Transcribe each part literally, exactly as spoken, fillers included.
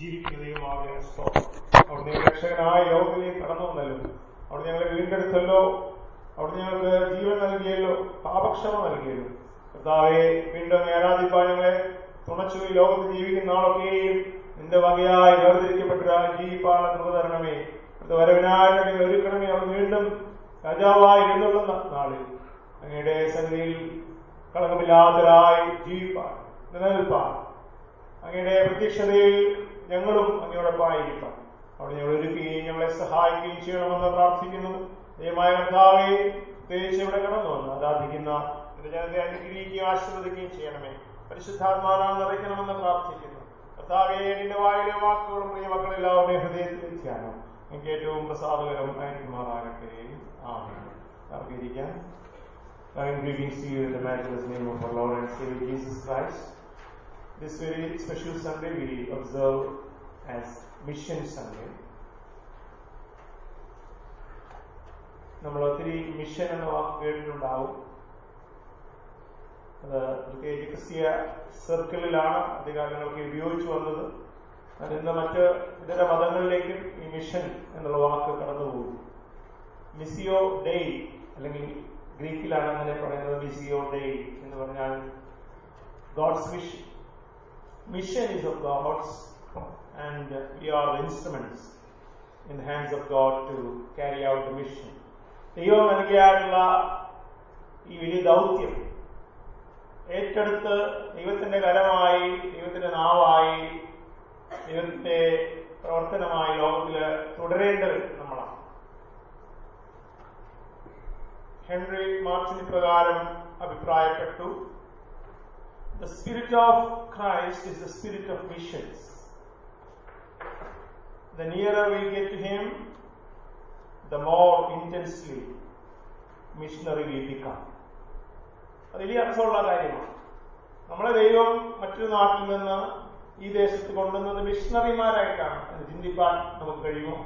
ജീവിക്കുകയും സ്തോത്രം. അവിടുന്ന് രക്ഷകനായ ലോകത്തിലേക്ക് കടന്നു വന്നല്ലോ, അവിടെ ഞങ്ങളെ വീണ്ടെടുത്തല്ലോ, അവിടെ ഞങ്ങൾക്ക് ജീവൻ നൽകിയല്ലോ, പാപക്ഷമ നൽകിയല്ലോ. കർത്താവെ, വീണ്ടും ആരാധിപ്പാൻ ഞങ്ങളെ തുണച്ചു. ഈ ലോകത്ത് ജീവിക്കുന്ന ആളൊക്കെയും നിന്റെ വകയായി വേർതിരിക്കപ്പെട്ടൊരാൾ ജീവിപ്പാനുള്ള കൃപ തരണമേ. അടുത്ത വരവിനായി ഞങ്ങൾ ഒരുക്കണമേ. അവർ വീണ്ടും രാജാവായി എഴുന്നള്ളുന്ന നാളിൽ അങ്ങയുടെ സന്നിധിയിൽ കളങ്കമില്ലാത്തരായി ജീവിപ്പാൻ, നിലനിൽപ്പാൻ, അങ്ങയുടെ പ്രതീക്ഷതയിൽ ഞങ്ങളും അങ്ങയോടൊപ്പമായിരിക്കാം. അവിടെ ഞങ്ങൾ ഒരുക്കുകയും ഞങ്ങളെ സഹായിക്കുകയും ചെയ്യണമെന്ന് പ്രാർത്ഥിക്കുന്നു. ദൈവമായ കർത്താവെ, പ്രത്യേകിച്ച് ഇവിടെ കടന്നു വന്ന് ആരാധിക്കുന്ന ജനത്തെ അനുഗ്രഹിക്കുകയും ആശീർവദിക്കുകയും ചെയ്യണമേ. പരിശുദ്ധാത്മാവിനാൽ നിറയ്ക്കണമെന്ന് പ്രാർത്ഥിക്കുന്നു. കർത്താവെ, നിന്റെ വായിലെ വാക്കുകളും പ്രിയ മക്കളെല്ലാവരുടെയും ഹൃദയത്തിൽ ധ്യാനം എനിക്ക് ഏറ്റവും പ്രസാദകരം ആയിരിക്കുമാറാകട്ടെ. ആമേൻ. ആർക്കിരിക്കാം. Kind greetings to you in the matchless name of our Lord and Savior Jesus Christ. This very special Sunday we observe as Mission Sunday. നമ്മൾ ഒത്തിരി മിഷൻ എന്ന വാക്ക് കേട്ടിട്ടുണ്ടാവും. അത് പ്രത്യേകിച്ച് ക്രിസ്തീയ സർക്കിളിലാണ് അധികാരങ്ങളൊക്കെ ഉപയോഗിച്ചു വന്നത്. അതിന്ന് മറ്റ് ഇതര മതങ്ങളിലേക്കും ഈ മിഷൻ എന്നുള്ള വാക്ക് കടന്നുപോകും. മിസിയോ ഡെയ്, അല്ലെങ്കിൽ ഗ്രീക്കിലാണ് അങ്ങനെ പറയുന്നത് മിസിയോ ഡെയ് എന്ന് പറഞ്ഞാൽ God's mission. Mission is of God's and we are instruments in the hands of God to carry out the mission. ദൈവം നൽകിയാലുള്ള ഈ വലിയ ദൗത്യം ഏറ്റെടുത്ത് ദൈവത്തിന്റെ കരമായി, ദൈവത്തിന്റെ നാവായി, ദൈവത്തിന്റെ പ്രവർത്തനമായി ലോകത്തില് തുടരേണ്ടത് നമ്മളാണ്. ഹെൻറി മാർച്ചിന് പ്രകാരം അഭിപ്രായപ്പെട്ടു, the spirit of Christ is the spirit of missions. The nearer we get to Him, the more intensely missionary we become. അത് വലിയ അർത്ഥമുള്ള കാര്യമാണ്. നമ്മളെ ദൈവം മറ്റൊരു നാട്ടിൽ നിന്ന് ഈ ദേശത്ത് കൊണ്ടുവന്നത് മിഷണറിമാരായിട്ടാണ് എന്ന് ചിന്തിപ്പാൻ നമുക്ക് കഴിയുമോ?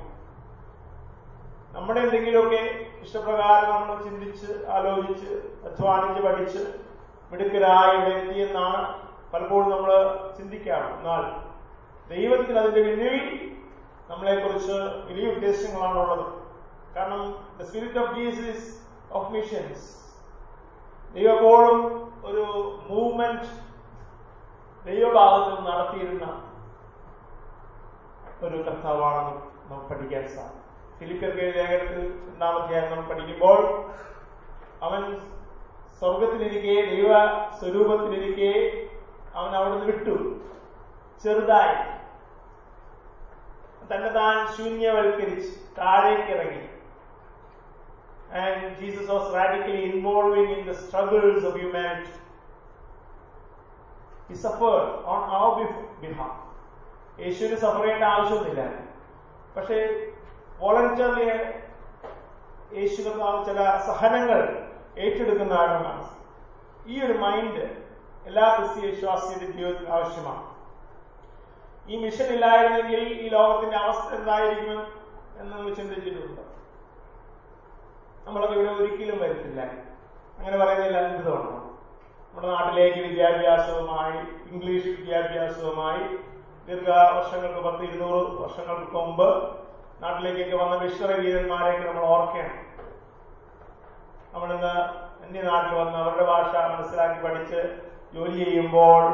നമ്മുടെ എന്തെങ്കിലുമൊക്കെ ഇഷ്ടപ്രകാരം നമ്മൾ ചിന്തിച്ച് ആലോചിച്ച് അധ്വാനിച്ച് പഠിച്ച് മിടുക്കരായി ഇവിടെ എത്തിയെന്നാണ് പലപ്പോഴും നമ്മൾ ചിന്തിക്കാറ്. എന്നാൽ ദൈവത്തിന് അതിന്റെ പിന്നിൽ നമ്മളെക്കുറിച്ച് വലിയ ഉദ്ദേശങ്ങളാണുള്ളത്. കാരണം the spirit of Jesus of missions. ദൈവപ്പോഴും ഒരു മൂവ്മെന്റ് ദൈവഭാഗത്ത് നടത്തിയിരുന്ന ഒരു കർത്താവാണെന്ന് നമുക്ക് പഠിക്കാൻ സാധിക്കും. ഫിലിപ്പിയർക്ക് ലേഖനത്തിൽ രണ്ടാമധ്യായം നമ്മൾ പഠിക്കുമ്പോൾ അവൻ സ്വർഗത്തിലിരിക്കെ, ദൈവ സ്വരൂപത്തിലിരിക്കെ അവൻ അവിടുന്ന് വിട്ടു, ചെറുതായി തന്നെ താൻ ശൂന്യവൽക്കരിച്ച് താഴേക്കിറങ്ങി. And Jesus was radically involving in the struggles of humanity. He suffered on our behalf. യേശുവിന് സഫർ ചെയ്യേണ്ട ആവശ്യമൊന്നുമില്ല, പക്ഷേ വോളണ്ടറിലി യേശു ചില സഹനങ്ങൾ ഏറ്റെടുക്കുന്ന ആളാണ്. ഈ ഒരു മൈൻഡ് എല്ലാ ക്രിസ്തീയ വിശ്വാസിയുടെ ജീവിതത്തിൽ ആവശ്യമാണ്. ഈ മിഷൻ ഇല്ലായിരുന്നെങ്കിൽ ഈ ലോകത്തിന്റെ അവസ്ഥ എന്തായിരിക്കും എന്ന് നമ്മൾ ചിന്തിച്ചിട്ടുണ്ട്. നമ്മളൊക്കെ ഇവിടെ ഒരിക്കലും വരത്തില്ല. അങ്ങനെ പറയുന്നതിൽ അത്ഭുതമാണ്. നമ്മുടെ നാട്ടിലേക്ക് വിദ്യാഭ്യാസവുമായി, ഇംഗ്ലീഷ് വിദ്യാഭ്യാസവുമായി ദീർഘ വർഷങ്ങൾക്ക്, പത്ത് ഇരുന്നൂറ് വർഷങ്ങൾക്ക് മുമ്പ് നാട്ടിലേക്കൊക്കെ വന്ന മിഷണറി വീരന്മാരെയൊക്കെ നമ്മൾ ഓർക്കുകയാണ്. നമ്മളിന്ന് അന്യനാട്ടിൽ വന്ന് അവരുടെ ഭാഷ മനസ്സിലാക്കി പഠിച്ച് ജോലി ചെയ്യുമ്പോൾ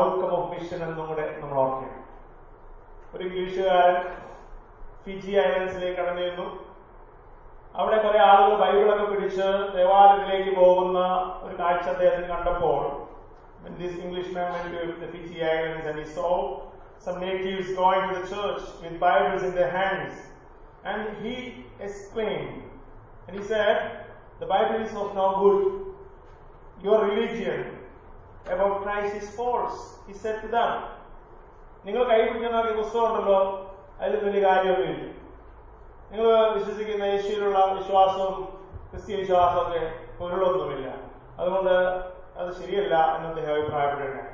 ഔട്ട്കം ഓഫ് മിഷൻ എന്നും കൂടെ നമ്മൾ ഓർക്കുകയാണ്. ഒരു ഇംഗ്ലീഷുകാരൻ ഫിജി ഐലൻഡ്സിലേക്ക് കടന്നിരുന്നു. അവിടെ കുറെ ആളുകൾ ബൈബിളൊക്കെ പിടിച്ച് ദേവാലയത്തിലേക്ക് പോകുന്ന ഒരു കാഴ്ച അദ്ദേഹത്തിന് കണ്ടപ്പോൾ this Englishman went to the Fiji Islands and he saw some natives going to the church with Bibles in their hands, and he exclaimed and he said, the Bible is of no good, your religion about Christ is false. He said to them, നിങ്ങൾ കൈ പിടിക്കുന്ന പുസ്തകം ഉണ്ടല്ലോ, അതിൽ വലിയ കാര്യമൊന്നുമില്ല. നിങ്ങൾ വിശ്വസിക്കുന്ന യേശുവിലുള്ള വിശ്വാസവും ക്രിസ്തീയ വിശ്വാസവും ഒക്കെ പൊരുളൊന്നുമില്ല, അതുകൊണ്ട് അത് ശരിയല്ല എന്ന് അദ്ദേഹം അഭിപ്രായപ്പെട്ടിട്ടുണ്ട്.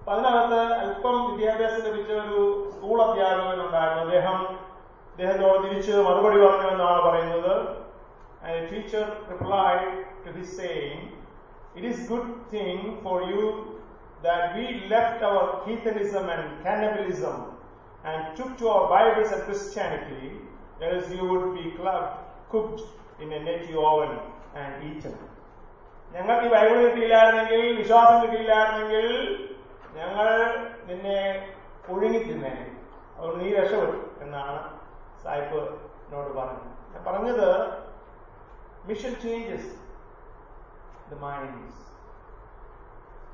അപ്പൊ അതിനകത്ത് അല്പം വിദ്യാഭ്യാസം ലഭിച്ച ഒരു സ്കൂൾ അധ്യാപകനുണ്ടായിരുന്നു. അദ്ദേഹം അദ്ദേഹത്തോട് തിരിച്ച് മറുപടി പറഞ്ഞു എന്നാണ് പറയുന്നത്. And a teacher replied to his saying, it is good thing for you that we left our heathenism and cannibalism and took to our Bibles and Christianity, else you would be clubbed, cooked in a native oven and eaten. ഞങ്ങൾക്ക് ഈ Bible കിട്ടിയില്ലായിരുന്നെങ്കിൽ, വിശ്വാസം കിട്ടിയില്ലായിരുന്നെങ്കിൽ ഞങ്ങൾ നിന്നെ ഒഴുങ്ങിത്തിന്നെ, അതുകൊണ്ട് നീ രക്ഷപ്പെടും എന്നാണ് സായിപ്പിനോട് പറഞ്ഞത്. ഞാൻ പറഞ്ഞത് mission changes the minds,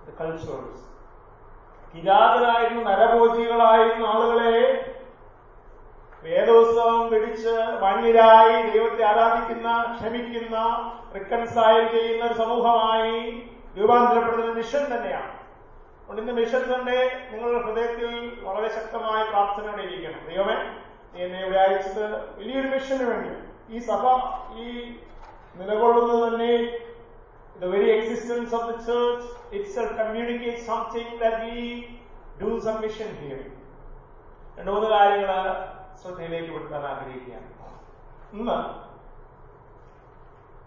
the cultures. കിരാതരായിരുന്നു, നരഭോജികളായിരുന്ന ആളുകളെ വേദോത്സവം പിടിച്ച് വണ്യരായി ദൈവത്തെ ആരാധിക്കുന്ന, ക്ഷമിക്കുന്ന, റിക്കൺസൈൽ ചെയ്യുന്ന ഒരു സമൂഹമായി രൂപാന്തരപ്പെടുന്ന മിഷൻ തന്നെയാണ്. അതുകൊണ്ട് ഇന്ന് മിഷൻ തന്നെ നിങ്ങളുടെ ഹൃദയത്തിൽ വളരെ ശക്തമായ പ്രാർത്ഥനയോടെ ഇരിക്കണം. ദൈവമേ, എന്നെ ഇവിടെ അയച്ചത് വലിയൊരു മിഷന് വേണ്ടി. ഈ സഭ ഈ നിലകൊള്ളുന്നത് തന്നെ, the very existence of the church itself communicates something that we do some mission here. രണ്ട് മൂന്ന് കാര്യങ്ങൾ ശ്രദ്ധയിലേക്ക് കൊടുക്കാൻ ആഗ്രഹിക്കുകയാണ്. ഇന്ന്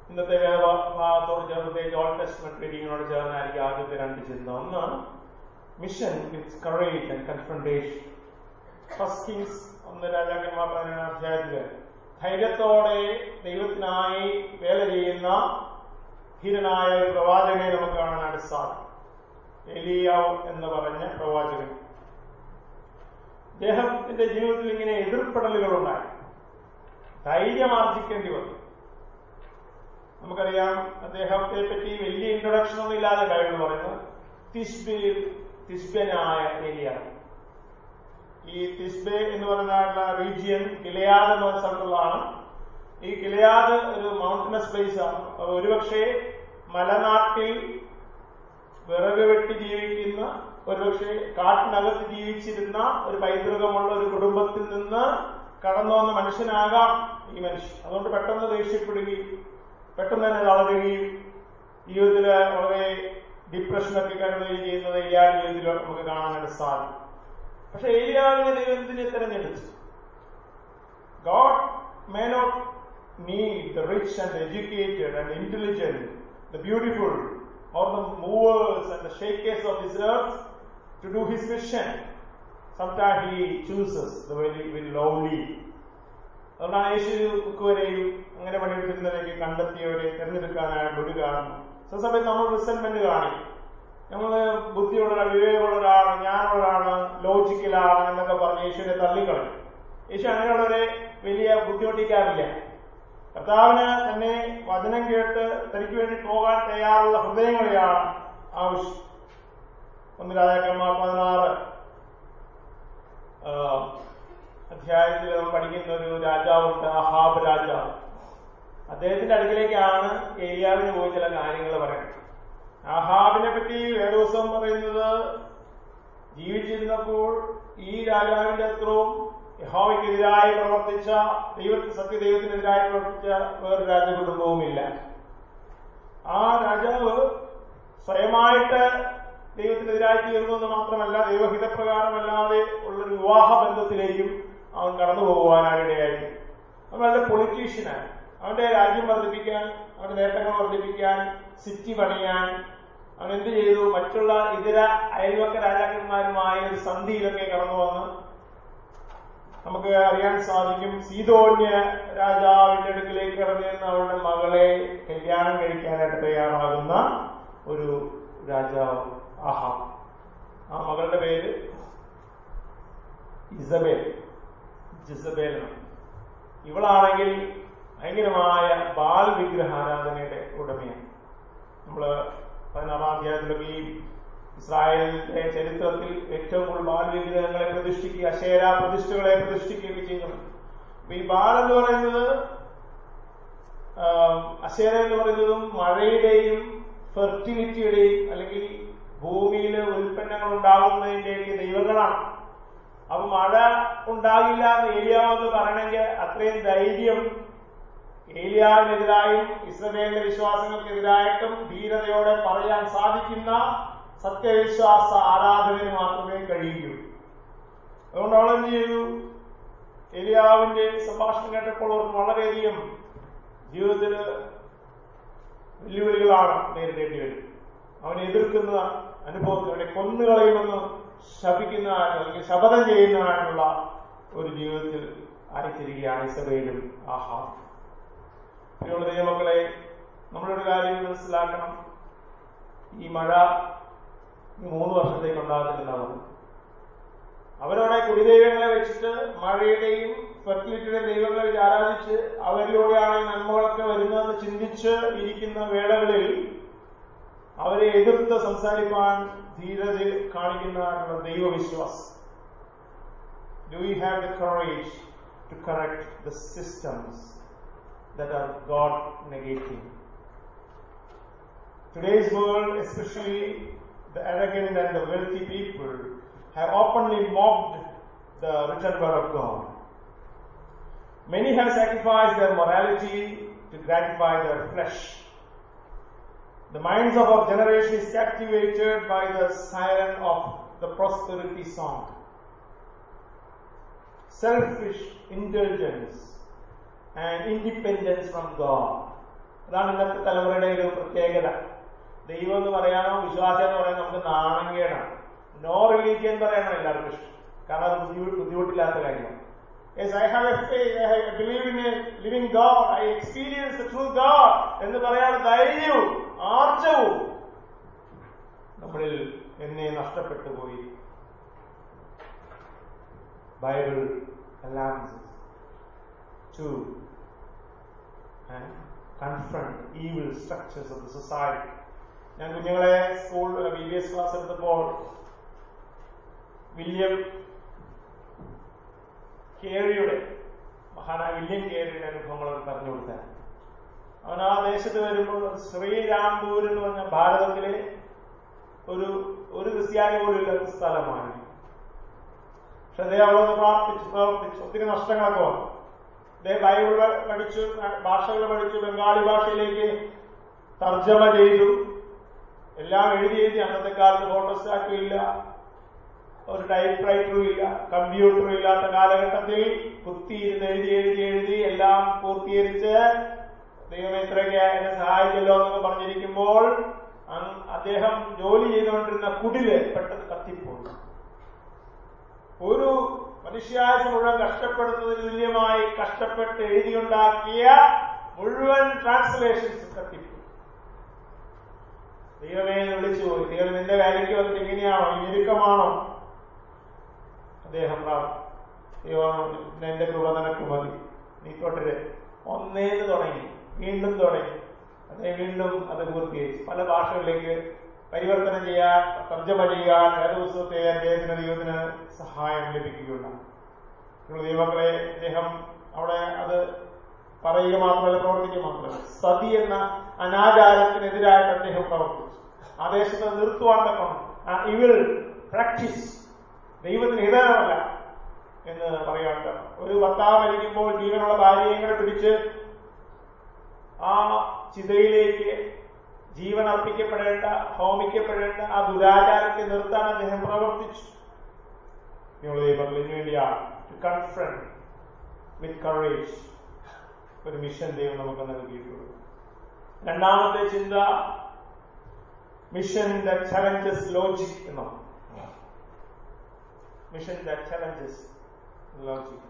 ഇന്നത്തെ വേദഭാഗത്തോട് ചേർന്ന്, പ്രത്യേകിച്ച് ഓൾഡ് ടെസ്റ്റ്മെന്റ് റീഡിങ്ങിനോട് ചേർന്നായിരിക്കും ആദ്യത്തെ രണ്ട് ചിന്ത. ഒന്ന്, mission with courage and confrontation. First kings ഒന്ന് രാജാക്കന്മാർ പതിനേഴാം അധ്യായത്തില് ധൈര്യത്തോടെ ദൈവത്തിനായി വേല ചെയ്യുന്ന ധീരനായ ഒരു പ്രവാചകനെ നമുക്ക് കാണാനായിട്ട് സാധിക്കും. എലിയാവ് എന്ന് പറഞ്ഞ പ്രവാചകൻ. അദ്ദേഹത്തിന്റെ ജീവിതത്തിൽ ഇങ്ങനെ എതിർപ്പെടലുകളുണ്ടായി, ധൈര്യം ആർജിക്കേണ്ടി വന്നു. നമുക്കറിയാം, അദ്ദേഹത്തെ പറ്റി വലിയ ഇൻട്രൊഡക്ഷൻ ഒന്നും ഇല്ലാതെ കഴിവ് പറയുന്നത് തിശ്ബിൽ തിശ്ബനായ എലിയാണ്. ഈ തിശ്ബെ എന്ന് പറഞ്ഞ റീജിയൻ ഗിലെയാദ് എന്ന് പറഞ്ഞ സ്ഥലത്തുള്ളതാണ്. ഈ ഗിലെയാദ് ഒരു മൗണ്ടനസ് പ്ലേസ് ആണ്. ഒരുപക്ഷെ മലനാട്ടിൽ വിറക് വെട്ടി ജീവിക്കുന്ന, ഒരുപക്ഷെ കാട്ടിനകത്ത് ജീവിച്ചിരുന്ന ഒരു പൈതൃകമുള്ള ഒരു കുടുംബത്തിൽ നിന്ന് കടന്നു വന്ന മനുഷ്യനാകാം ഈ മനുഷ്യൻ. അതുകൊണ്ട് പെട്ടെന്ന് ദേഷ്യപ്പെടുകയും പെട്ടെന്ന് തന്നെ തളരുകയും ജീവിതത്തിൽ വളരെ ഡിപ്രഷനൊക്കെ കടന്നുകയും ചെയ്യുന്നത് എലിയാ ജീവിതത്തിലൊക്കെ നമുക്ക് കാണാനായിട്ട് സാധിക്കും. പക്ഷെ എലിയാവിനെ ദൈവത്തിനെ തെരഞ്ഞെടുത്തു. God may not need the rich and the educated and the intelligent, the beautiful, or the movers and the shakers of this earth to do his mission. Sometimes he chooses the very very lowly. അതുകൊണ്ട് യേശുവരെയും അങ്ങനെ പണിയെടുക്കുന്നവരെയൊക്കെ കണ്ടെത്തിയവരെ തെരഞ്ഞെടുക്കാനായിട്ട് ഒരു കാരണം. ചില സമയത്ത് നമ്മൾ റിസെന്റ്മെന്റ് കാണിക്കും. നമ്മള് ബുദ്ധിയുള്ള, വിവേകമുള്ളവരാണ്, ഞാനുള്ളതാണ്, ലോജിക്കലാണ് എന്നൊക്കെ പറഞ്ഞ് യേശുവിനെ തള്ളിക്കളയും. യേശു അങ്ങനെയുള്ളവരെ വലിയ ബുദ്ധിമുട്ടിക്കാറില്ല. കർത്താവിന് തന്നെ വചനം കേട്ട് തനിക്ക് വേണ്ടി പോകാൻ തയ്യാറുള്ള ഹൃദയങ്ങളെയാണ് ആവശ്യം. ഒന്ന് രാജാക്കന്മാർ പതിനാറ് അധ്യായത്തിൽ നമ്മൾ പഠിക്കുന്ന ഒരു രാജാവുണ്ട്, അഹാബ് രാജാവ്. അദ്ദേഹത്തിന്റെ അടുക്കിലേക്കാണ് എലിയാവിന് പോയി ചില കാര്യങ്ങൾ പറയുന്നത്. അഹാബിനെ പറ്റി വേദോസം പറയുന്നത് ജീവിച്ചിരുന്നപ്പോൾ ഈ രാജാവിന്റെ അത്രയും യഹോവയ്ക്കെതിരായി പ്രവർത്തിച്ച, ദൈവത്തെ സത്യദൈവത്തിനെതിരായി പ്രവർത്തിച്ച വേറെ രാജകുടുംബവുമില്ല. ആ രാജാവ് സ്വയമായിട്ട് ദൈവത്തിനെതിരായി തീർന്നു എന്ന് മാത്രമല്ല, ദൈവഹിതപ്രകാരമല്ലാതെ ഉള്ളൊരു വിവാഹ ബന്ധത്തിലേക്കും അവൻ കടന്നു പോകുവാനായിടയായിരുന്നു. അവൻ വളരെ പൊളിറ്റീഷ്യനാണ്. അവന്റെ രാജ്യം വർദ്ധിപ്പിക്കാൻ, അവന്റെ നേട്ടങ്ങൾ വർദ്ധിപ്പിക്കാൻ, സിറ്റി പണിയാൻ അവൻ എന്ത് ചെയ്തു? മറ്റുള്ള ഇതര അയൽവക്ക രാജാക്കന്മാരുമായ ഒരു സന്ധിയിലൊക്കെ കടന്നു വന്ന്, നമുക്ക് അറിയാൻ സാധിക്കും, സീതോന്യ രാജാവിന്റെ അടുക്കിലേക്ക് കടന്നിരുന്ന അവരുടെ മകളെ കല്യാണം കഴിക്കാനായിട്ട് തയ്യാറാകുന്ന ഒരു രാജാവ് അഹാബ്. ആ മകളുടെ പേര് ഇസബേൽ, ജിസബേൽ. ഇവളാണെങ്കിൽ ഭയങ്കരമായ ബാൽ വിഗ്രഹാരാധനയുടെ ഉടമയാണ്. നമ്മള് പതിനാറാം അധ്യായത്തിലൊക്കെ ഈ ഇസ്രായേലിന്റെ ചരിത്രത്തിൽ ഏറ്റവും കൂടുതൽ ബാൽ വിഗ്രഹങ്ങളെ പ്രതിഷ്ഠിക്കുക, അശേര പ്രതിഷ്ഠകളെ പ്രതിഷ്ഠിക്കുകയൊക്കെ ചെയ്യുന്നുണ്ട്. അപ്പൊ ഈ ബാൽ എന്ന് പറയുന്നത്, അശേര എന്ന് പറയുന്നതും മഴയുടെയും ഫെർട്ടിലിറ്റിയുടെയും അല്ലെങ്കിൽ ഭൂമിയിലെ ഉൽപ്പന്നങ്ങൾ ഉണ്ടാകുന്നതിന്റെയൊക്കെ ദൈവങ്ങളാണ്. അപ്പൊ മഴ ഉണ്ടാകില്ല എന്ന് ഏലിയാവെന്ന് പറയണമെങ്കിൽ അത്രയും ധൈര്യം ഏലിയാവിനെതിരായും ഇസ്രായേലിന്റെ വിശ്വാസങ്ങൾക്കെതിരായിട്ടും ധീരതയോടെ പറയാൻ സാധിക്കുന്ന സത്യവിശ്വാസ ആരാധകന് മാത്രമേ കഴിയൂ. അതുകൊണ്ട് അവൾ എന്ത് ചെയ്തു? ഏലിയാവിന്റെ സംഭാഷണം കേട്ടപ്പോൾ അവർക്ക് വളരെയധികം ജീവിതത്തിന് വെല്ലുവിളികളാണ് നേരിടേണ്ടി വരും. അവനെ എതിർക്കുന്ന അവനെ കൊന്നുകളയുമെന്ന് ശപിക്കുന്നതായിട്ടുള്ള ശപഥം ചെയ്യുന്നതായിട്ടുള്ള ഒരു ജീവിതത്തിൽ അയച്ചിരിക്കുകയാണ് ഇസബേലും ആഹാബ്. ഇവരുടെ ദൈവമക്കളെ, നമ്മളൊരു കാര്യം മനസ്സിലാക്കണം. ഈ മഴ മൂന്ന് വർഷത്തേക്ക് ഉണ്ടാകുന്നുണ്ടാവും. അവരവിടെ കുടിദൈവങ്ങളെ വെച്ചിട്ട് മഴയുടെയും ഫെർട്ടിലിറ്റിയുടെ ദൈവങ്ങളെ ആരാധിച്ച് അവരിലൂടെയാണ് നന്മകളൊക്കെ വരുന്നതെന്ന് ചിന്തിച്ച് ഇരിക്കുന്ന വേളകളിൽ അവരെ എതിർത്ത് സംസാരിക്കാൻ ധീരത കാണിക്കുന്നതായിട്ടുള്ള ദൈവവിശ്വാസം. Do we have the courage to correct the systems that are God-negating? Today's world, especially the arrogant and the wealthy people, have openly mocked the written word of God. Many have sacrificed their morality to gratify their flesh. The minds of our generation is captivated by the siren of the prosperity song. Selfish indulgence and independence from God. അതാണ് ഇന്നത്തെ തലമുറയുടെ ഒരു പ്രത്യേകത. ദൈവം എന്ന് പറയാനോ വിശ്വാസം എന്ന് പറയാനോ നമുക്ക് നാണംകേടാണ്. നോ റിലീജിയൻ പറയാനോ എല്ലാവർക്കും ഇഷ്ടം. കാരണം അത് ബുദ്ധിമുട്ട് ബുദ്ധിമുട്ടില്ലാത്ത കാര്യമാണ്. Yes, I have a faith, I have believe in a living God, I experience the true God എന്ന് പറയാനുള്ള ധൈര്യവും ആർജവും നമ്മളിൽ എന്നെ നഷ്ടപ്പെട്ടു പോയി. Bible allows us to and confront evil structures of the society. ഞാൻ കുഞ്ഞുങ്ങളെ school B B S class എടുത്തപ്പോൾ വില്യം കേറിയുടെ മഹാനായ വില്യം കേറിയുടെ അനുഭവങ്ങളൊക്കെ പറഞ്ഞു കൊടുത്താൽ, അവൻ ആ ദേശത്ത് വരുമ്പോൾ ശ്രീരാംപൂർ എന്ന് പറഞ്ഞ ഭാരതത്തിലെ ഒരു ഒരു ക്രിസ്ത്യാനി പോലും ഇല്ലാത്ത സ്ഥലമാണ്. പക്ഷെ അദ്ദേഹം അവിടെ നിന്ന് പ്രാർത്ഥിച്ചു പ്രവർത്തിച്ചു ഒത്തിരി നഷ്ടങ്ങളൊക്കെ വന്നു. അദ്ദേഹം ബൈബിൾ പഠിച്ചു, ഭാഷകൾ പഠിച്ചു, ബംഗാളി ഭാഷയിലേക്ക് തർജ്ജമ ചെയ്തു, എല്ലാം എഴുതി എഴുതി. അന്നത്തെ കാലത്ത് ഫോട്ടോസ്റ്റാറ്റും ഇല്ല, ഒരു ടൈപ്പ് റൈറ്ററും ഇല്ല, കമ്പ്യൂട്ടറും ഇല്ലാത്ത കാലഘട്ടത്തിൽ കുത്തിയിരുന്ന് എഴുതി എഴുതി എഴുതി എല്ലാം പൂർത്തീകരിച്ച് ദൈവം ഇത്രയൊക്കെ എന്നെ സഹായിക്കല്ലോ എന്നൊക്കെ പറഞ്ഞിരിക്കുമ്പോൾ അദ്ദേഹം ജോലി ചെയ്തുകൊണ്ടിരുന്ന കുടില് പെട്ടെന്ന് കത്തിപ്പോയി. ഒരു മനുഷ്യായുസ് മുഴുവൻ കഷ്ടപ്പെടുന്നതിന് തുല്യമായി കഷ്ടപ്പെട്ട് എഴുതിയുണ്ടാക്കിയ മുഴുവൻ ട്രാൻസ്ലേഷൻസ് കത്തിപ്പോയി. ദൈവമേ വിളിച്ചു പോയി, ദൈവം നിന്റെ കാര്യക്ക് വന്നിട്ട് എങ്ങനെയാണോ ഞെരുക്കമാണോ? അദ്ദേഹം ദൈവമാണ് എന്റെ കൃപ നിനക്ക് മതി, നീ തൊട്ടര് ഒന്നേന്ന് തുടങ്ങി വീണ്ടും തുടങ്ങി അദ്ദേഹം വീണ്ടും അത് പൂർത്തീകരിച്ചു. പല ഭാഷകളിലേക്ക് പരിവർത്തനം ചെയ്യാൻ തർജ്ജമ ചെയ്യാൻ ഏത് ദിവസത്തെ അദ്ദേഹത്തിന് ദൈവത്തിന് സഹായം ലഭിക്കുകയുണ്ടാകും. ദൈവങ്ങളെ, അദ്ദേഹം അവിടെ അത് പറയുക മാത്രമല്ല പ്രവർത്തിക്കുക മാത്രമല്ല, സതി എന്ന അനാചാരത്തിനെതിരായിട്ട് അദ്ദേഹം പ്രവർത്തിച്ചു. ആ ദേശത്ത് നിർത്തുവാൻ തക്കണം, ഇവൾ പ്രാക്ടീസ് ദൈവത്തിന് ഇടമല്ല എന്ന് പറയാൻ തരണം. ഒരു ഭർത്താവ് മരിക്കുമ്പോൾ ജീവനുള്ള ഭാര്യയെ പിടിച്ച് ആ ചിതയിലേക്ക് ജീവൻ അർപ്പിക്കപ്പെടേണ്ട ഹോമിക്കപ്പെടേണ്ട ആ ദുരാചാരത്തെ നിർത്താൻ അദ്ദേഹം പ്രവർത്തിച്ചു. ദൈവത്തിനുവേണ്ടിയാണ് ടു കൺഫ്രണ്ട് വിത്ത് കറേജ് ഒരു മിഷൻ ദൈവം നമുക്ക് നൽകിയിട്ടുള്ളത്. രണ്ടാമത്തെ ചിന്ത മിഷൻ ദാറ്റ് ചലഞ്ചസ് ലോജിക് എന്നാണ്. Mission that challenges logic.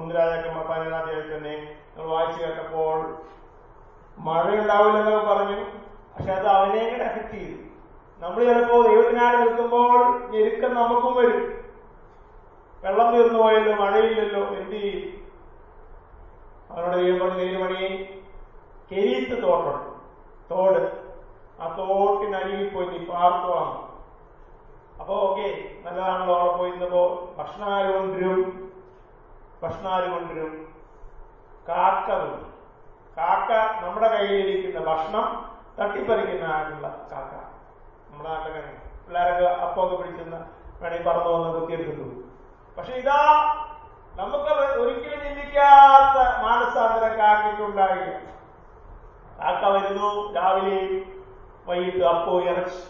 ഒന്ന് രാജാക്കന്മാർ പതിനേഴാം തീയതി തന്നെ നമ്മൾ വായിച്ചു കേട്ടപ്പോൾ മഴയുണ്ടാവില്ലെന്നൊക്കെ പറഞ്ഞു. പക്ഷെ അത് അവനെ കൂടെ അഫക്ട് ചെയ്തു. നമ്മൾ ചിലപ്പോൾ ദൈവത്തിനായി നിൽക്കുമ്പോൾ ഞെരുക്കം നമുക്കും വരും. വെള്ളം തീർന്നു പോയല്ലോ, മഴയില്ലല്ലോ, എന്ത് ചെയ്യും? അവനോട് ചെയ്യുമ്പോൾ നേരുമണി കെരീത്ത് തോട്ടുണ്ട്, തോട്, ആ തോട്ടിനരികിൽ പോയി നീ പാർത്തോളാം. അപ്പൊ ഓക്കെ, നല്ലതാണല്ലോ, അവിടെ പോയിരുന്നപ്പോ ഭക്ഷണം ആര് കൊണ്ടുവരും? ഭക്ഷണം ആര് കൊണ്ടുവരും? കാക്ക കൊണ്ടു. കാക്ക നമ്മുടെ കയ്യിലിരിക്കുന്ന ഭക്ഷണം തട്ടിപ്പറിക്കുന്നതായിട്ടുള്ള കാക്ക. നമ്മുടെ നാട്ടിലെ പിള്ളേരൊക്കെ അപ്പൊക്കെ പിടിക്കുന്ന വേണമെങ്കിൽ പറന്നു വന്ന് കുത്തിയെടുത്തു. പക്ഷെ ഇതാ നമുക്ക് ഒരിക്കലും ചിന്തിക്കാത്ത മാനസാന്തരം കാക്കിട്ടുണ്ടായില്ല. കാക്ക വരുന്നു, രാവിലെ വൈകിട്ട് അപ്പോ ഇറച്ച്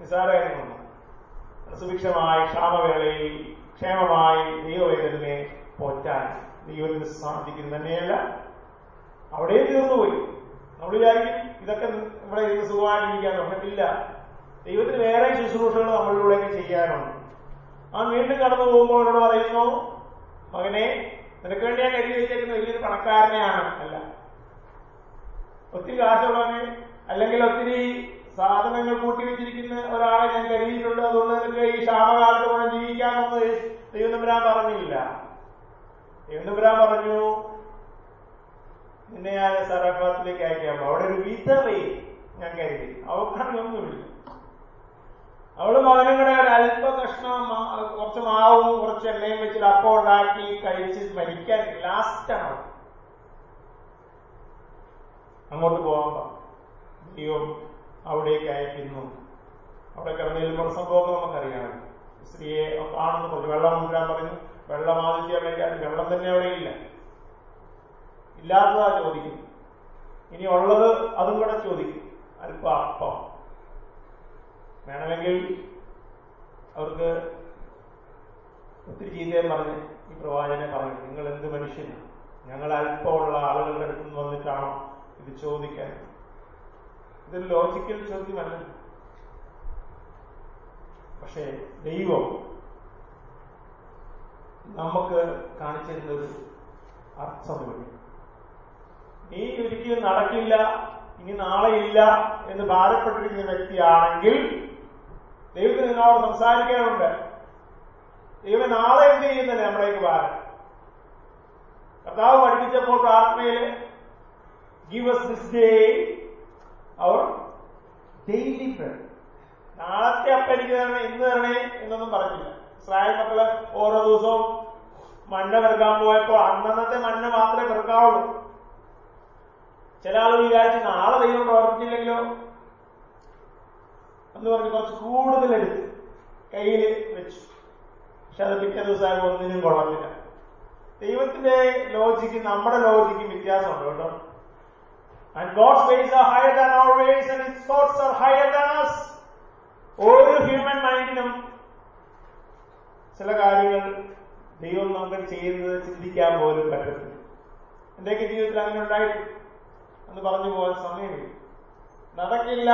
നിസാരമായിരുന്നു. സുഭിക്ഷമായി ക്ഷാമവേളയിൽ ക്ഷേമമായി ദൈവവേദനെ പോറ്റാൻ ദൈവത്തിന് സാധിക്കുന്നു തന്നെയല്ല, അവിടെ തീർന്നുപോയി. നമ്മൾ വിചാരിക്കും ഇതൊക്കെ ഇവിടെ ഇരുന്ന് സുഖമായിട്ടിരിക്കാൻ നോക്കത്തില്ല. ദൈവത്തിന് വേറെ ശുശ്രൂഷകൾ നമ്മളിലൂടെയൊക്കെ ചെയ്യാനുണ്ട്. ആ വീണ്ടും കടന്നു പോകുമ്പോൾ എന്നോട് പറയുന്നു, മകനെ നിനക്ക് വേണ്ടി ഞാൻ കരുതി വെച്ചേക്കുന്ന വലിയൊരു പണക്കാരനെയാണ്. അല്ല, ഒത്തിരി കാശുള്ളവനെ അല്ലെങ്കിൽ ഒത്തിരി സാധനങ്ങൾ കൂട്ടിവെച്ചിരിക്കുന്ന ഒരാളെ ഞാൻ കരുതിയിട്ടുണ്ട്. അതുകൊണ്ട് നിനക്ക് ഈ ക്ഷാമകാലത്ത് വേണം ജീവിക്കാമെന്ന് ദൈവനമ്പുരാൻ പറഞ്ഞില്ല. ദൈവനമ്പുരാൻ പറഞ്ഞു, നിന്നെ ഞാൻ സറഫത്തിലേക്ക് അയക്കാം. അവിടെ ഒരു വിധവയെ ഞാൻ കരുതി, അവക്കാണെന്നൊന്നുമില്ല. അവള് മകനും കൂടെ ഒരല്പ കഷ്ണം, കുറച്ച് മാവും കുറച്ച് എണ്ണയും വെച്ചിട്ട് അപ്പം ഉണ്ടാക്കി കഴിച്ച് മരിക്കാൻ ലാസ്റ്റാണ്. അങ്ങോട്ട് പോകാൻ ദൈവം അവിടേക്ക് അയക്കുന്നു. അവിടെ കിടന്നിരുന്ന സംഭവം നമുക്കറിയാം. സ്ത്രീയെ കാണുന്നു, കുറച്ച് വെള്ളം കൊണ്ടുവരാൻ പറഞ്ഞു. വെള്ളം ആവശ്യം കഴിക്കാൻ വെള്ളം തന്നെ അവിടെ ഇല്ല. ഇല്ലാത്തതാ ചോദിക്കും, ഇനി ഉള്ളത് അതും കൂടെ ചോദിക്കും. അല്പ അപ്പം വേണമെങ്കിൽ അവർക്ക് ഒത്തിരി ചീത്തയും പറഞ്ഞ് ഈ പ്രവാചകനെ പറഞ്ഞു, നിങ്ങൾ എന്ത് മനുഷ്യനാണ്, ഞങ്ങൾ അല്പമുള്ള ആളുകളുടെ അടുത്ത് നിന്ന് വന്നിട്ടാണോ ഇത് ചോദിക്കാൻ? ഇതൊരു ലോജിക്കൽ ചോദ്യമല്ല. പക്ഷേ ദൈവം നമുക്ക് കാണിച്ചിരുന്നൊരു അർത്ഥം വഴി നീ ഒരിക്കലും നടക്കില്ല, ഇനി നാളെ ഇല്ല എന്ന് ഭാരപ്പെട്ടിരിക്കുന്ന വ്യക്തിയാണെങ്കിൽ ദൈവത്തിന് നിന്നോട് സംസാരിക്കാനുണ്ട്. ദൈവം നാളെ എന്ത് ചെയ്യുന്നില്ല നമ്മളേക്ക് ഭാരം. കർത്താവ് പഠിപ്പിച്ചപ്പോൾ പ്രാർത്ഥനയിൽ give us this day our daily bread, നാളത്തെ അപ്പം എനിക്ക് തരണേ, ഇന്ന് തരണേ എന്നൊന്നും പറഞ്ഞില്ല. ഇസ്രായേൽ മക്കള് ഓരോ ദിവസവും മണ്ണ പെറുക്കാൻ പോയപ്പോൾ അന്നന്നത്തെ മണ്ണ മാത്രമേ പെറുക്കാവുള്ളൂ. ചില ആളുകൾ വിചാരിച്ച് നാളെ ദൈവം പ്രവർത്തിച്ചില്ലെങ്കിലോ എന്ന് പറഞ്ഞ് കുറച്ച് കൂടുതലെടുത്ത് കയ്യിൽ വെച്ചു. പക്ഷെ അത് പിറ്റേ ദിവസമായി ഒന്നിനും കൊള്ളത്തില്ല. ദൈവത്തിന്റെ ലോജിക്ക് നമ്മുടെ ലോജിക്കും വ്യത്യാസമുണ്ട് കേട്ടോ. And God's ways are higher than our ways and His thoughts are higher than us. ഓരോ ഹ്യൂമൻ മൈൻഡിനും ചില കാര്യങ്ങൾ ദൈവം നമുക്ക് ചെയ്യുന്നത് ചിന്തിക്കാൻ പോലും പറ്റത്തില്ല. എന്റെയൊക്കെ ജീവിതത്തിൽ അങ്ങനെ ഉണ്ടായിട്ടുണ്ട്. അന്ന് പറഞ്ഞു പോകാൻ സമയമില്ല, നടക്കില്ല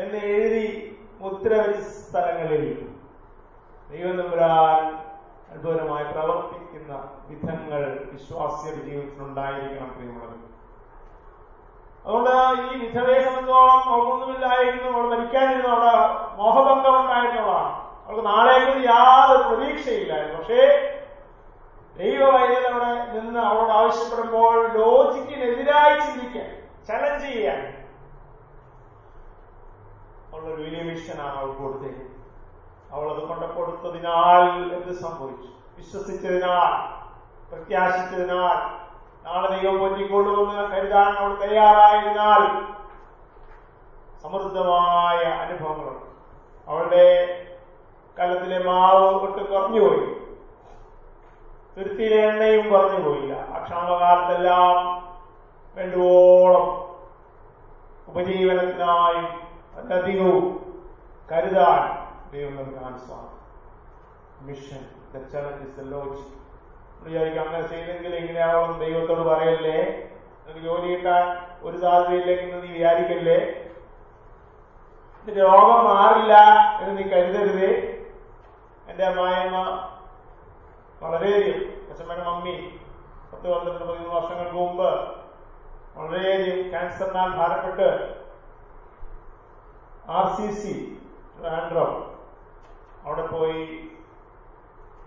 എന്ന് എഴുതി മുദ്ര വെച്ച സ്ഥലങ്ങളിൽ ദൈവനമ്പുരാൻ അത്ഭുതമായി പ്രവർത്തിക്കുന്ന വിധങ്ങൾ വിശ്വാസിയുടെ ജീവിതത്തിലുണ്ടായിരിക്കണം പ്രിയമുള്ളത്. അതുകൊണ്ട് ഈ വിധവയെ സംബന്ധിച്ചോളം അവൾക്കൊന്നുമില്ലായിരുന്നു, അവൾ മരിക്കാനിരുന്നു, അവിടെ മോഹഭംഗം ഉണ്ടായിരുന്നതാണ്, അവൾക്ക് നാളേക്ക് യാതൊരു പ്രതീക്ഷയില്ലായിരുന്നു. പക്ഷേ ദൈവ വൈദ്യത അവിടെ നിന്ന് അവളോട് ആവശ്യപ്പെടുമ്പോൾ ലോജിക്കിനെതിരായി ചിന്തിക്കാൻ, ചലഞ്ച് ചെയ്യാൻ അവളൊരു വലിയ മിഷനാണ് അവൾ കൊടുത്തത്. അവളത് കൊണ്ട് കൊടുത്തതിനാൽ എന്ത് സംഭവിച്ചു? വിശ്വസിച്ചതിനാൽ, പ്രത്യാശിച്ചതിനാൽ, നാളെ ദൈവം പൊറ്റിക്കൊള്ളുമെന്ന് കരുതാൻ അവൾ തയ്യാറായതിനാൽ സമൃദ്ധമായ അനുഭവങ്ങളുണ്ട്. അവളുടെ കലത്തിലെ മാവ് ഒട്ട് കുറഞ്ഞുപോയി, തുരുത്തിയിലെ എണ്ണയും കുറഞ്ഞു പോയില്ല. അക്ഷാമകാലത്തെല്ലാം വേണ്ടുവോളം ഉപജീവനത്തിനായും അധികവും കരുതാൻ ദൈവം നൽകാൻ സാധിക്കും. Mission, the challenge is the logic. വിചാരിക്കും അങ്ങനെ ചെയ്തെങ്കിൽ എങ്ങനെയാവും, ദൈവത്തോട് പറയല്ലേ, നിനക്ക് ജോലി കിട്ടാൻ ഒരു സാധ്യതയില്ലെന്ന് നീ വിചാരിക്കല്ലേ, നിന്റെ രോഗം മാറില്ല എന്ന് നീ കരുതരുത്. എന്റെ അമ്മായിമ്മ വളരെയധികം, അച്ഛമ്മയുടെ മമ്മി പത്ത് പന്ത്രണ്ട് പതിമൂന്ന് വർഷങ്ങൾക്ക് മുമ്പ് വളരെയധികം ക്യാൻസറിനാൽ ഭാരപ്പെട്ട് ആർ സി സി ട്രാൻഡ്രം അവിടെ പോയി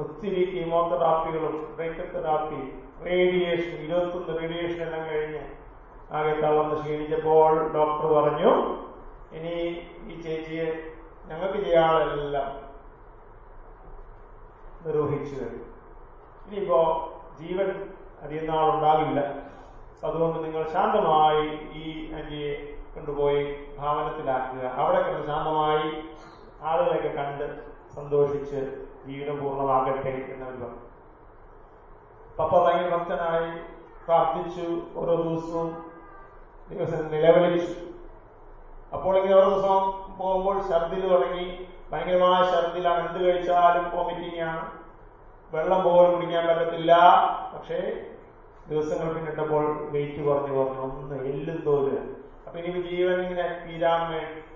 ഒത്തിരി കീമോതെറാപ്പികളും ബ്രേക്കർ തെറാപ്പി, റേഡിയേഷൻ, ഇരുപത്തൊന്ന് റേഡിയേഷൻ എല്ലാം കഴിഞ്ഞ് ആകെ തളർന്ന് ക്ഷീണിച്ചപ്പോൾ ഡോക്ടർ പറഞ്ഞു, ഇനി ഈ ചേച്ചിയെ ഞങ്ങൾക്ക് ചെയ്യാനുള്ളതെല്ലാം നിർവഹിച്ചു കഴിഞ്ഞു, ഇനിയിപ്പോ ജീവൻ അധികം നാളുണ്ടാകില്ല, അതുകൊണ്ട് നിങ്ങൾ ശാന്തമായി ഈ ആന്റിയെ കൊണ്ടുപോയി ഭവനത്തിലാക്കുക, അവിടെ കിടന്ന് ശാന്തമായി ആളുകളെയൊക്കെ കണ്ട് സന്തോഷിച്ച് ജീവിതം പൂർണ്ണമാകട്ടെ എന്നവർ പറഞ്ഞു. പപ്പ ഭയങ്കര ഭക്തനായി പ്രാർത്ഥിച്ചു, ഓരോ ദിവസവും ദിവസം നിലവിളിച്ചു. അപ്പോൾ ഇങ്ങനെ ഓരോ ദിവസം പോകുമ്പോൾ ഛർദിൽ തുടങ്ങി, ഭയങ്കരമായ ഛർദിലാണ്, എന്ത് കഴിച്ചാലും വോമിറ്റിംഗ് ആണ്, വെള്ളം പോലും കുടിക്കാൻ പറ്റത്തില്ല. പക്ഷേ ദിവസങ്ങൾ പിന്നിട്ടപ്പോൾ വെയിറ്റ് കുറഞ്ഞു കുറഞ്ഞു ഒന്ന് എല്ലും തോലുക. അപ്പൊ ഇനി ജീവൻ ഇങ്ങനെ തീരാൻ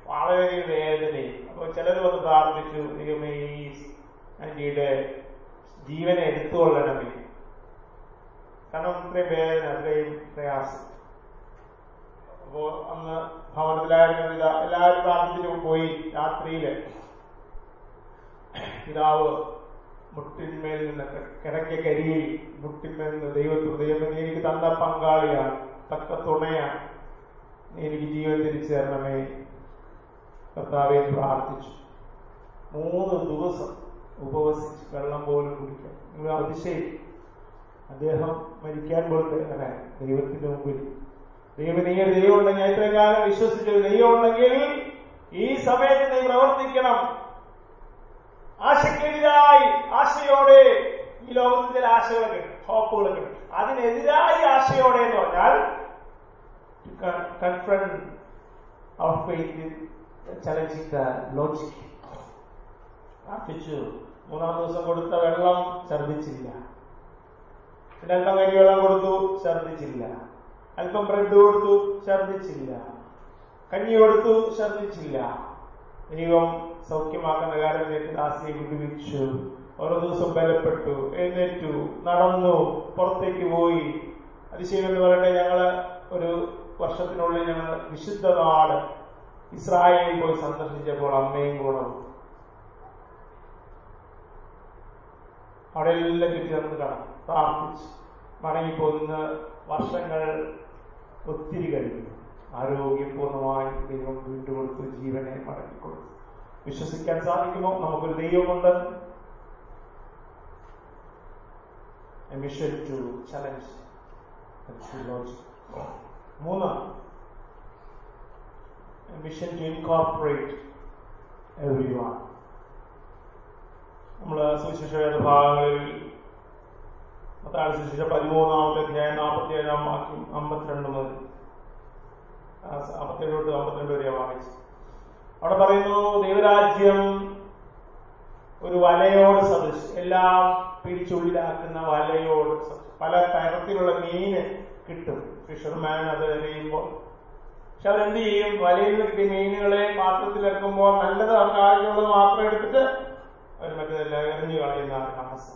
വളരെ വേദനയും. അപ്പോൾ ചിലർ വന്ന് പ്രാർത്ഥിച്ചു, ദൈവമേ ഈ ആന്റിയുടെ ജീവനെ എടുത്തുകൊള്ളണമെങ്കിൽ, കാരണം ഇത്രയും വേദന അത്രയും പ്രയാസം. അപ്പോ അന്ന് ഭവനത്തിലായിരുന്നില്ല, എല്ലാവരും പ്രാർത്ഥിച്ചിട്ട് പോയി. രാത്രിയില് പിതാവ് മുട്ടിന്മേൽ നിന്ന് കിടക്കരിയിൽ മുട്ടിന്മേൽ നിന്ന് ദൈവത്തിൽ ദൈവം എനിക്ക് തന്ന പങ്കാളിയാണ്, തക്ക തുണയാണ്, എനിക്ക് ജീവൻ തിരിച്ചു തരണമേ കർത്താവെ പ്രാർത്ഥിച്ചു. മൂന്ന് ദിവസം ഉപവസിച്ച് വെള്ളം പോലും കുടിക്കാൻ നിങ്ങൾ അതിശയം. അദ്ദേഹം മരിക്കാൻ പോലും അങ്ങനെ ദൈവത്തിന്റെ മുമ്പിൽ ദൈവം നീ ദൈവം ഉണ്ടെങ്കിൽ, ഞാൻ ഇത്രയും കാലം വിശ്വസിച്ചത് ദൈവം ഉണ്ടെങ്കിൽ ഈ സമയത്ത് നീ പ്രവർത്തിക്കണം. ആശയ്ക്കെതിരായി, ആശയോടെ, ഈ ലോകത്തിൽ ചില ആശകളൊക്കെ ഹോപ്പുകളൊക്കെ അതിനെതിരായി ആശയോടെ എന്ന് പറഞ്ഞാൽ confront our faith challenging logic. പ്രാർത്ഥിച്ചു. മൂന്നാം ദിവസം കൊടുത്ത വെള്ളം ഛർദ്ദിച്ചില്ല, രണ്ടാം കരി വെള്ളം കൊടുത്തു ഛർദ്ദിച്ചില്ല, അല്പം ബ്രെഡ് കൊടുത്തു ഛർദ്ദിച്ചില്ല, കഞ്ഞി കൊടുത്തു ഛർദ്ദിച്ചില്ല. ദൈവം സൗഖ്യമാക്കുന്ന കാര്യത്തിലേക്ക് ദാസിയെ വിടുവിച്ചു. ഓരോ ദിവസം ബലപ്പെട്ടു, എഴുന്നേറ്റു, നടന്നു, പുറത്തേക്ക് പോയി. അതിശയം എന്ന് പറയട്ടെ, ഞങ്ങള് ഒരു വർഷത്തിനുള്ളിൽ ഞങ്ങൾ വിശുദ്ധ നാട് ഇസ്രായേലിൽ പോയി സന്ദർശിച്ചപ്പോൾ അമ്മയും കൂടെ അവിടെ എല്ലാം കിട്ടി നമുക്ക് കാണാം. പ്രാർത്ഥിച്ച് മടങ്ങിപ്പോന്ന് വർഷങ്ങൾ ഒത്തിരി കഴിഞ്ഞു. ആരോഗ്യപൂർണമായി ദൈവം വീണ്ടും കൊടുത്തു, ജീവനെ മടങ്ങിക്കൊടുത്തു. വിശ്വസിക്കാൻ സാധിക്കുമോ നമുക്കൊരു ദൈവമുണ്ട്? മൂന്ന്, മിഷൻ ടു ഇൻകോർപ്പറേറ്റ് എവരിവൺ. നമ്മള് സുവിശേഷ ഭാഗങ്ങളിൽ സുവിശേഷ പതിമൂന്നാമത്തെ അധ്യായം നാൽപ്പത്തി ഏഴാം വാക്യം അമ്പത്തിരണ്ട് മുതൽ അമ്പത്തേഴ് തൊട്ട് അമ്പത്തിരണ്ട് വരെ വായിച്ചു. അവിടെ പറയുന്നു, ദൈവരാജ്യം ഒരു വലയോട് സദൃശ്, എല്ലാം പിടിച്ചുള്ളിലാക്കുന്ന വലയോട് സദൃശ്. പല തരത്തിലുള്ള മീന് കിട്ടും, ഫിഷർമാൻ അത് എറിയുമ്പോൾ. പക്ഷെ അവരെന്ത് ചെയ്യും? വലയിൽ കിട്ടിയ മീനുകളെ പാത്രത്തിലെക്കുമ്പോൾ നല്ലത് അവർക്ക് ആവശ്യമുള്ളത് മാത്രം എടുത്തിട്ട് അവർ മറ്റേതെല്ലാം എറിഞ്ഞു കളയുന്ന താമസം.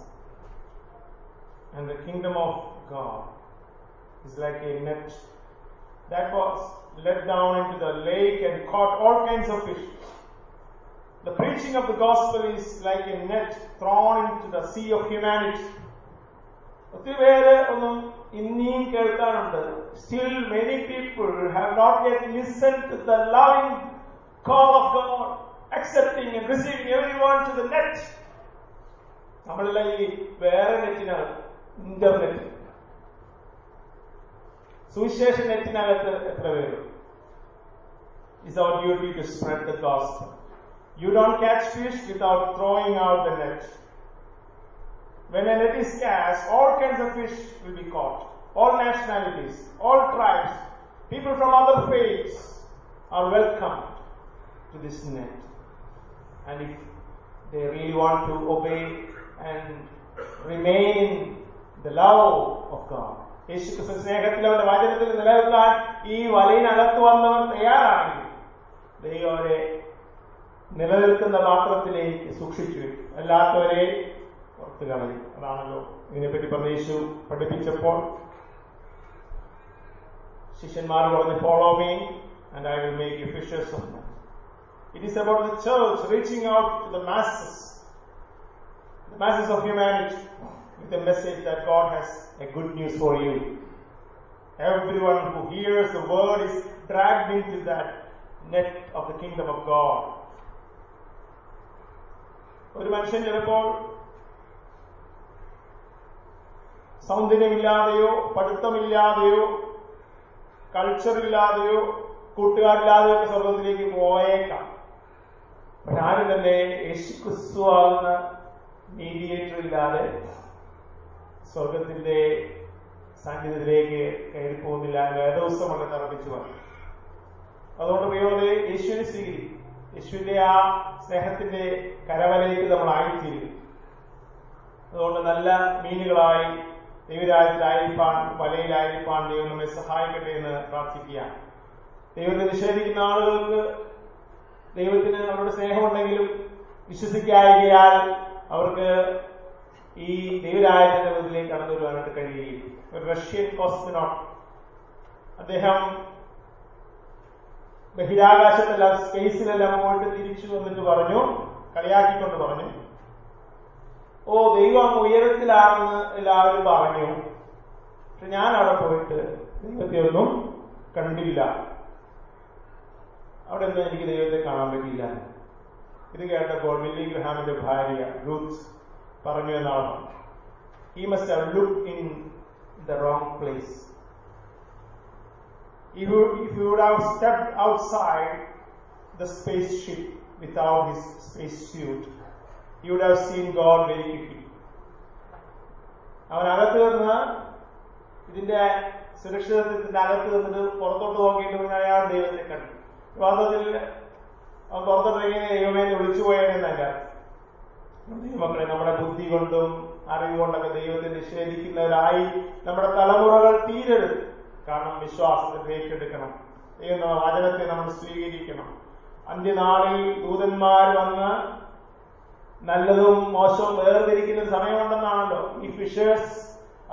And the kingdom of God is like a net that was let down into the lake and caught all kinds of fish. The preaching of the gospel is like a net thrown into the sea of humanity. Other where onum inniyum kelkanundu. Still many people have not yet listened to the loving call of God, accepting and receiving everyone to the net. നമ്മളെല്ലാം ഈ വേറെ നെറ്റിനകത്ത്, internet സുവിശേഷ നെറ്റിനകത്ത് എത്ര പേര്? It's our duty to spread the gospel. You don't catch fish without throwing out the net. When a net is cast, all kinds of fish will be caught. All nationalities, all tribes, people from other faiths are welcomed to this net. And if they really want to obey and remain the love of God, യേശുക്രിസ്തു സ്നേഹത്തിൽ അവന്റെ വചനത്തിൽ നിലനിർത്താൻ ഈ വലയിനകത്ത് വന്നവൻ തയ്യാറാണെങ്കിൽ ദൈവം അവരെ നിലനിൽക്കുന്ന പാത്രത്തിലേക്ക് സൂക്ഷിച്ചു വെക്കും, അല്ലാത്തവരെ പുറത്തു കളയും. അതാണല്ലോ ഇതിനെപ്പറ്റി യേശു പഠിപ്പിച്ചപ്പോൾ ശിഷ്യന്മാർ പറഞ്ഞു, follow me and I will make you fishers of men. It is about the church reaching out to the masses, the masses of humanity. The message that God has a good news for you. Everyone who hears the word is dragged into that net of the kingdom of God. ഒരു മനുഷ്യൻ ചിലപ്പോൾ സൗന്ദര്യമില്ലാതെയോ പഠിത്തമില്ലാതെയോ കൾച്ചറില്ലാതെയോ കൂട്ടുകാരില്ലാതെയോ സ്വർഗത്തിലേക്ക് പോയേക്കാം. പക്ഷെ ആരും തന്നെ യേശുക്രിസ്തു ആകുന്ന മീഡിയേറ്റർ ഇല്ലാതെ സ്വർഗത്തിന്റെ സാന്നിധ്യത്തിലേക്ക് കയറി പോകുന്നില്ല. വേദോത്സവം ഒക്കെ തറപ്പിച്ചു പറഞ്ഞു. അതുകൊണ്ട് പ്രിയോടെ, യേശുവിനെ സ്വീകരിക്കും. യേശുവിന്റെ ആ സ്നേഹത്തിന്റെ കരവലയിൽ നമ്മൾ ആയിത്തീരും. അതുകൊണ്ട് നല്ല മീനുകളായി ദൈവരാജ്യത്തിലായിരിക്കാൻ, വലയിലായിരിക്കാൻ ദൈവം നമ്മെ സഹായിക്കട്ടെ എന്ന് പ്രാർത്ഥിക്കുക. ദൈവത്തെ നിഷേധിക്കുന്ന ആളുകൾക്ക് ദൈവത്തിന് അവരുടെ സ്നേഹമുണ്ടെങ്കിലും വിശ്വസിക്കായികയാൽ അവർക്ക് ഈ ദൈവരാജ്യത്തിന്റെ വീട്ടിലേക്ക് കടന്നു വരുവാനായിട്ട് കഴിയുകയും ഒരു റഷ്യൻ കോസ്മോനോട്ട് അദ്ദേഹം ബഹിരാകാശത്തെല്ലാം സ്പേസിലെല്ലാം പോയിട്ട് തിരിച്ചു വന്നിട്ട് പറഞ്ഞു, കളിയാക്കിക്കൊണ്ട് പറഞ്ഞു, ഓ ദൈവം ഉയരത്തിലാണെന്ന് എല്ലാവരും പറഞ്ഞു, പക്ഷെ ഞാൻ അവിടെ പോയിട്ട് ദൈവത്തെ ഒന്നും കണ്ടില്ല, അവിടെ ഒന്നും എനിക്ക് ദൈവത്തെ കാണാൻ പറ്റിയില്ല. ഇത് കേട്ടപ്പോൾ മില്ലി ഗ്രഹാമിന്റെ ഭാര്യ റൂത്ത് പറഞ്ഞു എന്നാണ്, he must have looked in the wrong place. If you, if you would have stepped outside the spaceship without his spacesuit, you would have seen God very quickly. അവൻ അകത്ത് നിന്ന് ഇതിന്റെ സുരക്ഷിതത്വത്തിന്റെ അകത്ത് നിന്നിട്ട് പുറത്തോട്ട് നോക്കിയിട്ട് അയാൾ ദൈവത്തെ കണ്ടു. വാസ്തവത്തിൽ അവൻ പുറത്തോട്ടിറങ്ങിയ ദൈവമേ വിളിച്ചു പോയതെന്നല്ല. ദൈവമക്കളെ, നമ്മുടെ ബുദ്ധി കൊണ്ടും അറിവുകൊണ്ടൊക്കെ ദൈവത്തെ നിഷേധിക്കുന്നവരായി നമ്മുടെ തലമുറകൾ തീരരുത്. കാരണം വിശ്വാസത്തെ ഏറ്റെടുക്കണം, എന്ന വചനത്തെ നമ്മൾ സ്വീകരിക്കണം. അന്ത്യനാളിൽ ദൂതന്മാർ വന്ന് നല്ലതും മോശവും വേർതിരിക്കുന്ന സമയമുണ്ടെന്നാണല്ലോ ഈ ഫിഷേഴ്സ്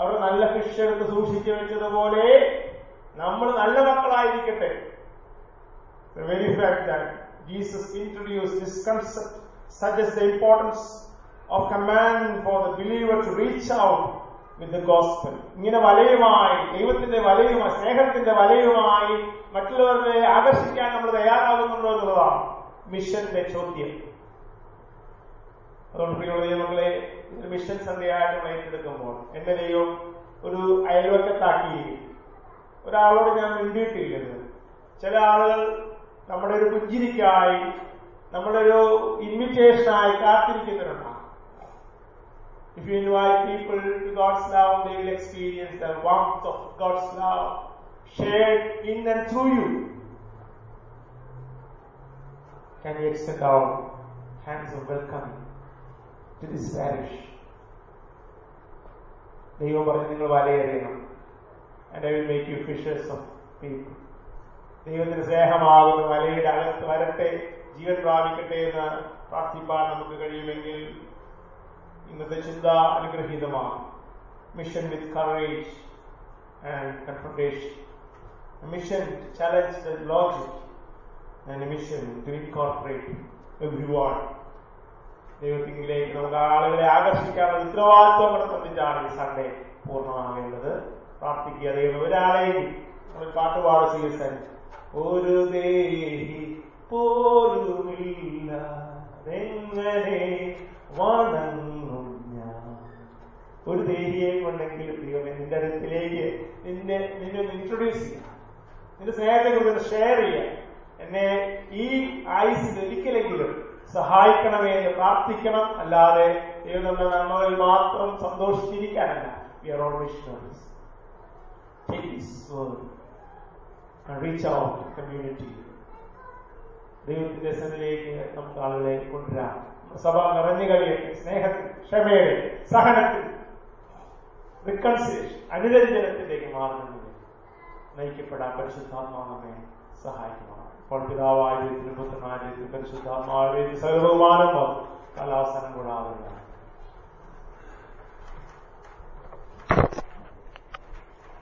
അവർ നല്ല ഫിഷ് എടുത്ത് സൂക്ഷിച്ചു വെച്ചതുപോലെ നമ്മൾ നല്ല മക്കളായിരിക്കട്ടെ. The very fact that Jesus introduced this concept suggests the importance of command for the believer to reach out with the gospel. ഇങ്ങനെ വലയുമായി, ദൈവത്തിന്റെ വലയുമായി, സ്നേഹത്തിന്റെ വലയുമായി മറ്റുള്ളവരെ ആകർഷിക്കാൻ നമ്മൾ തയ്യാറാകുന്നുണ്ടോ എന്നുള്ളതാണ് മിഷന്റെ ചോദ്യം. അതുകൊണ്ട് പ്രിയമുള്ള നമ്മളെ ഒരു മിഷൻ സന്ധ്യയായിട്ട് നമ്മൾ ഏറ്റെടുക്കുമ്പോൾ എന്നെയും ഒരു അയൽവക്കത്താക്കിയിരിക്കും. ഒരാളോട് ഞാൻ മിണ്ടിയിട്ടില്ലത്. ചില ആളുകൾ നമ്മുടെ ഒരു പുഞ്ചിരിക്കായി, നമ്മുടെ ഒരു ഇൻവിറ്റേഷനായി കാത്തിരിക്കുന്നവരുണ്ടാകും. If you invite people to God's love, they will experience the warmth of God's love shared in and through you. Can you extend our hands of welcome to this parish? Deivam parayunnu, ningal valayanam, and I will make you fishers of people. Deivathinte snehamaagunna valayude alathu varatte, jeevan praapikkatte enna പ്രാർത്ഥിപ്പാൻ നമുക്ക് കഴിയുമെങ്കിൽ ഇന്നത്തെ ചിന്ത അനുഗ്രഹീതമാണ്. Mission with courage and confrontation, mission to challenge the logic and mission to incorporate everyone. ദൈവത്തിലേക്ക് നമുക്ക് ആളുകളെ ആകർഷിക്കാനുള്ള ഉത്തരവാദിത്വം കൂടെ സംബന്ധിച്ചാണ് ഈ സൺഡേ പൂർണ്ണമാകേണ്ടത്. പ്രാർത്ഥിക്കുക. ദൈവം ഒരാളെയും നമ്മൾ പാട്ടുപാട് സ്വീകരിച്ചാൽ ഒരു ദേഹി പോലുമില്ല വണങ്ങും ഞാൻ. ഒരു ദേഹിയെ കൊണ്ടെങ്കിലും ദൈവമേ നിന്റെ അടുത്തിലേക്ക് നിന്നെ നിന്നെ ഇൻട്രൊഡ്യൂസ് ചെയ്യാം, നിന്റെ സ്നേഹത്തെ കുറിച്ച് ഷെയർ ചെയ്യാം, എന്നെ ഈ ആയുസിൽ ഒരിക്കലെങ്കിലും സഹായിക്കണമേ എന്ന് പ്രാർത്ഥിക്കണം. അല്ലാതെ ദൈവം നമ്മുടെ നന്മകളിൽ മാത്രം സന്തോഷിച്ചിരിക്കാനല്ല. We are all missionaries. Take this word and reach out to the community. ദൈവത്തിന്റെ സന്നിധിയിലേക്ക് നമുക്ക് ആളുകളെ കൊണ്ടുവരാം. സഭ നിറഞ്ഞു കഴിയട്ടെ സ്നേഹത്തിൽ, ക്ഷമയുടെ, സഹനത്തിൽ, റിക്കൺസിലേഷൻ, അനുരഞ്ജനത്തിലേക്ക് മാറുന്നതിന് നയിക്കപ്പെടാൻ പരിശുദ്ധാത്മാവിനെ സഹായിക്കണം. ഇപ്പോൾ പിതാവായ പുത്രനായ പരിശുദ്ധാത്മാവിനെ സർവമാനം കാലാവസരം കൂടാവുകയാണ്.